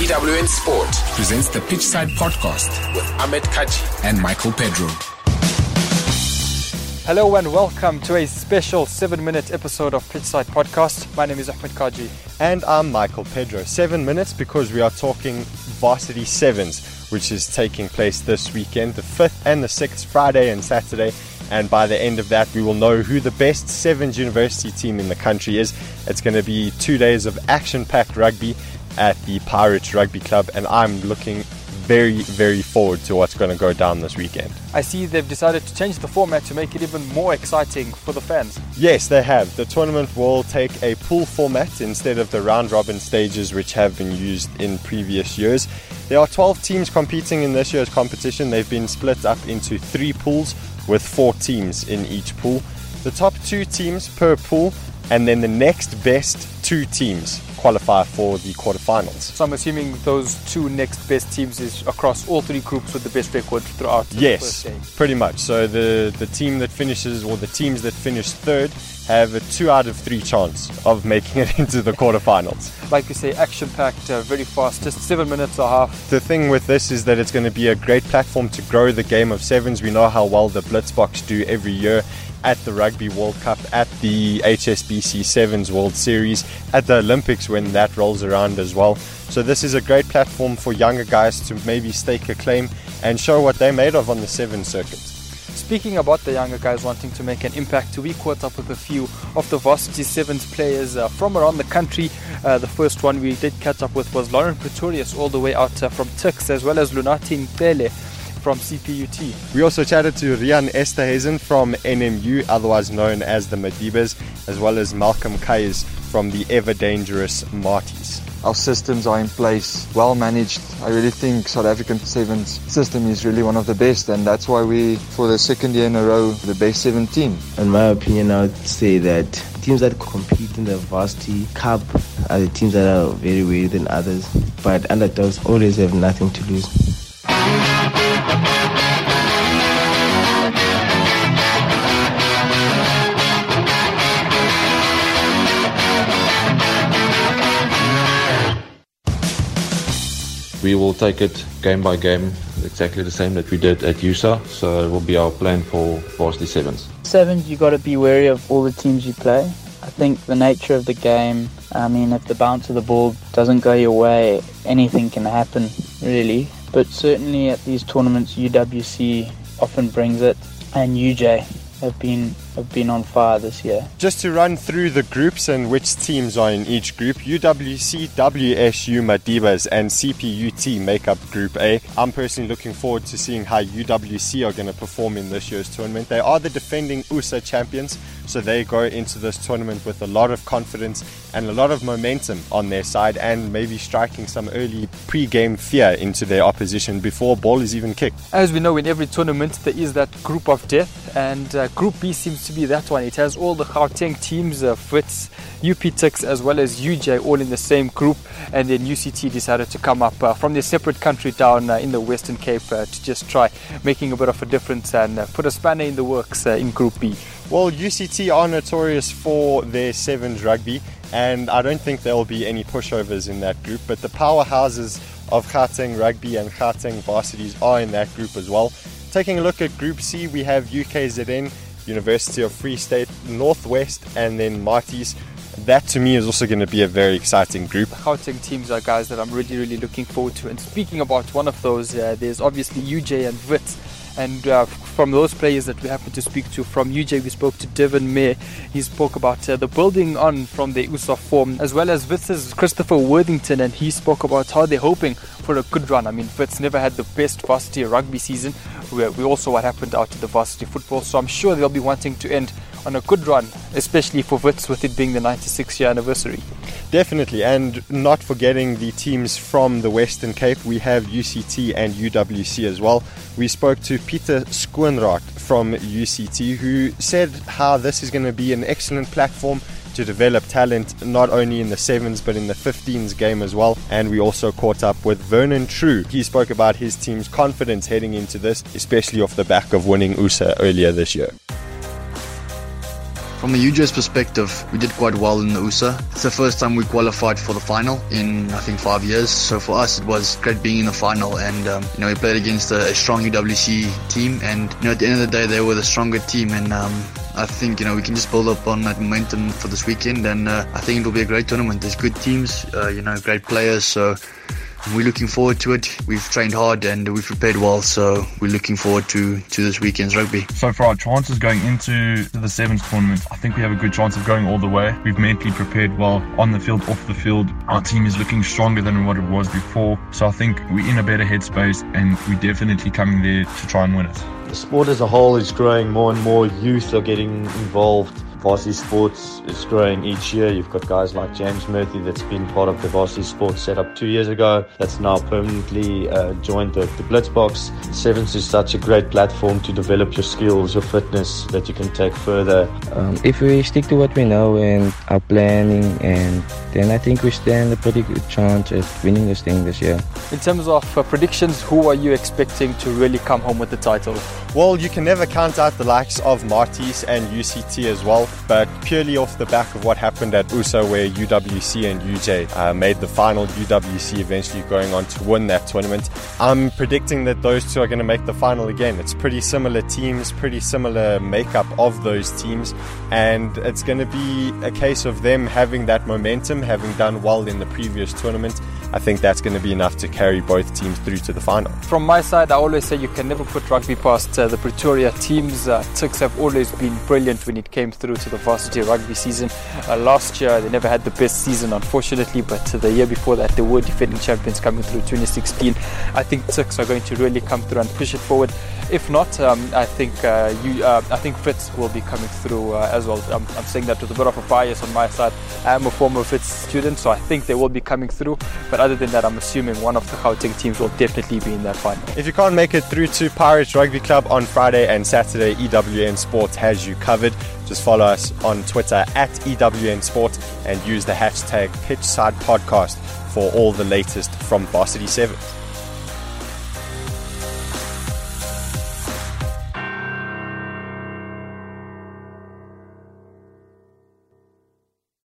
EWN Sport presents the Pitchside Podcast with Ahmed Kajee and Michael Pedro. Hello and welcome to a special 7-minute episode of Pitchside Podcast. My name is Ahmed Kajee. And I'm Michael Pedro. 7 minutes because we are talking Varsity Sevens, which is taking place this weekend, the 5th and the 6th, Friday and Saturday. And by the end of that, we will know who the best Sevens university team in the country is. It's going to be 2 days of action-packed rugby at the Pirates Rugby Club, and I'm looking very, very forward to what's going to go down this weekend. I see they've decided to change the format to make it even more exciting for the fans. Yes, they have. The tournament will take a pool format instead of the round-robin stages which have been used in previous years. There are 12 teams competing in this year's competition. They've been split up into 3 pools with 4 teams in each pool. The top 2 teams per pool, and then the next best 2 teams qualify for the quarterfinals. So I'm assuming those 2 next best teams is across all 3 groups with the best record throughout the first game. Yes, pretty much. So the team that finishes, or the teams that finish third, have a 2 out of 3 chance of making it into the quarterfinals. Like you say, action-packed, very fast, just 7 minutes or half. The thing with this is that it's going to be a great platform to grow the game of sevens. We know how well the Blitzboks do every year at the Rugby World Cup, at the HSBC Sevens World Series, at the Olympics when that rolls around as well. So this is a great platform for younger guys to maybe stake a claim and show what they're made of on the sevens circuit. Speaking about the younger guys wanting to make an impact, we caught up with a few of the Varsity Sevens players from around the country. The first one we did catch up with was Lauren Pretorius, all the way out from Tuks, as well as Lunathi Ntele from CPUT. We also chatted to Rian Esterhuizen from NMU, otherwise known as the Madibaz, as well as Malcolm Kayes from the ever-dangerous Maties. Our systems are in place, well managed. I really think South African Sevens system is really one of the best, and that's why we, for the second year in a row, the best seven team. In my opinion, I would say that teams that compete in the Varsity Cup are the teams that are very weaker than others, but underdogs always have nothing to lose. We will take it game by game, exactly the same that we did at USA, so it will be our plan for Varsity Sevens. Sevens, you got to be wary of all the teams you play. I think the nature of the game, I mean, if the bounce of the ball doesn't go your way, anything can happen, really. But certainly at these tournaments, UWC often brings it, and UJ have been on fire this year. Just to run through the groups and which teams are in each group, UWC, WSU, Madibaz and CPUT make up Group A. I'm personally looking forward to seeing how UWC are going to perform in this year's tournament. They are the defending USA champions, so they go into this tournament with a lot of confidence and a lot of momentum on their side, and maybe striking some early pre-game fear into their opposition before ball is even kicked. As we know, in every tournament there is that group of death, and Group B seems to be that one. It has all the Gauteng teams, Fritz, UP Tix as well as UJ, all in the same group, and then UCT decided to come up from their separate country down in the Western Cape to just try making a bit of a difference and put a spanner in the works in Group B. Well, UCT are notorious for their sevens rugby, and I don't think there will be any pushovers in that group, but the powerhouses of Gauteng Rugby and Gauteng Varsities are in that group as well. Taking a look at Group C, we have UKZN, University of Free State, Northwest and then Maties. That to me is also going to be a very exciting group. Gauteng teams are guys that I'm really, really looking forward to, and speaking about one of those, there's obviously UJ and Wits. And from those players that we happened to speak to from UJ, we spoke to Devon Mayer. He spoke about the building on from the USOF form, as well as Witz's Christopher Worthington, and he spoke about how they're hoping for a good run. I mean, Wits never had the best varsity rugby season. We all saw what happened out of the varsity football, so I'm sure they'll be wanting to end on a good run, especially for Wits with it being the 96-year anniversary. Definitely, and not forgetting the teams from the Western Cape, we have UCT and UWC as well. We spoke to Peter Skuenracht from UCT, who said how this is going to be an excellent platform to develop talent, not only in the 7s but in the 15s game as well. And we also caught up with Vernon True. He spoke about his team's confidence heading into this, especially off the back of winning USA earlier this year. From the UJ's perspective, we did quite well in the USA. It's the first time we qualified for the final in, I think, 5 years. So for us, it was great being in the final. And, we played against a strong UWC team. And, at the end of the day, they were the stronger team. And I think, we can just build up on that momentum for this weekend. And I think it will be a great tournament. There's good teams, great players. So we're looking forward to it. We've trained hard and we've prepared well, so we're looking forward to this weekend's rugby. So for our chances going into the Sevens tournament, I think we have a good chance of going all the way. We've mentally prepared well on the field, off the field. Our team is looking stronger than what it was before, so I think we're in a better headspace and we're definitely coming there to try and win it. The sport as a whole is growing. More and more youth are getting involved. Varsity Sports is growing each year. You've got guys like James Murphy that's been part of the Varsity Sports setup 2 years ago, that's now permanently joined the Blitzboks. Sevens is such a great platform to develop your skills, your fitness that you can take further. If we stick to what we know and our planning, and then I think we stand a pretty good chance at winning this thing this year. In terms of predictions, who are you expecting to really come home with the title? Well, you can never count out the likes of Maties and UCT as well. But purely off the back of what happened at USA, where UWC and UJ made the final, UWC eventually going on to win that tournament, I'm predicting that those two are going to make the final again. It's pretty similar teams, pretty similar makeup of those teams, and it's going to be a case of them having that momentum, having done well in the previous tournament. I think that's going to be enough to carry both teams through to the final. From my side, I always say you can never put rugby past the Pretoria teams. Tuks have always been brilliant when it came through to the varsity rugby season. Last year, they never had the best season, unfortunately, but the year before that, they were defending champions coming through 2016. I think Tuks are going to really come through and push it forward. If not, I think Fritz will be coming through as well. I'm saying that with a bit of a bias on my side. I am a former Fritz student, so I think they will be coming through. But other than that, I'm assuming one of the Gauteng teams will definitely be in that final. If you can't make it through to Pirates Rugby Club on Friday and Saturday, EWN Sports has you covered. Just follow us on Twitter at EWN Sports and use the hashtag PitchsidePodcast for all the latest from Varsity Sevens.